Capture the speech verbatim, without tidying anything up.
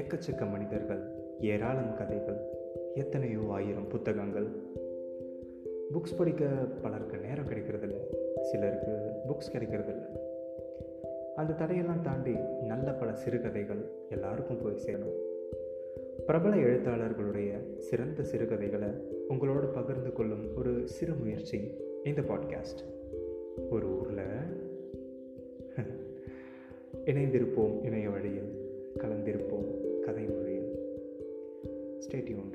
எக்கச்சக்க மனிதர்கள், ஏராளம் கதைகள், எத்தனையோ ஆயிரம் புத்தகங்கள். புக்ஸ் படிக்க பலருக்கு நேரம் கிடைக்கிறதில்ல, சிலருக்கு புக்ஸ் கிடைக்கிறதில்ல. அந்த தடையெல்லாம் தாண்டி நல்ல பல சிறுகதைகள் எல்லாருக்கும் போய் சேரும். பிரபல எழுத்தாளர்களுடைய சிறந்த சிறுகதைகளை உங்களோடு பகிர்ந்து கொள்ளும் ஒரு சிறு முயற்சி இந்த பாட்காஸ்ட். ஒரு ஊரில் இணைந்திருப்போம், இணைய வழியில் கலந்திருப்போம் கதை மொழியில். Stay tune.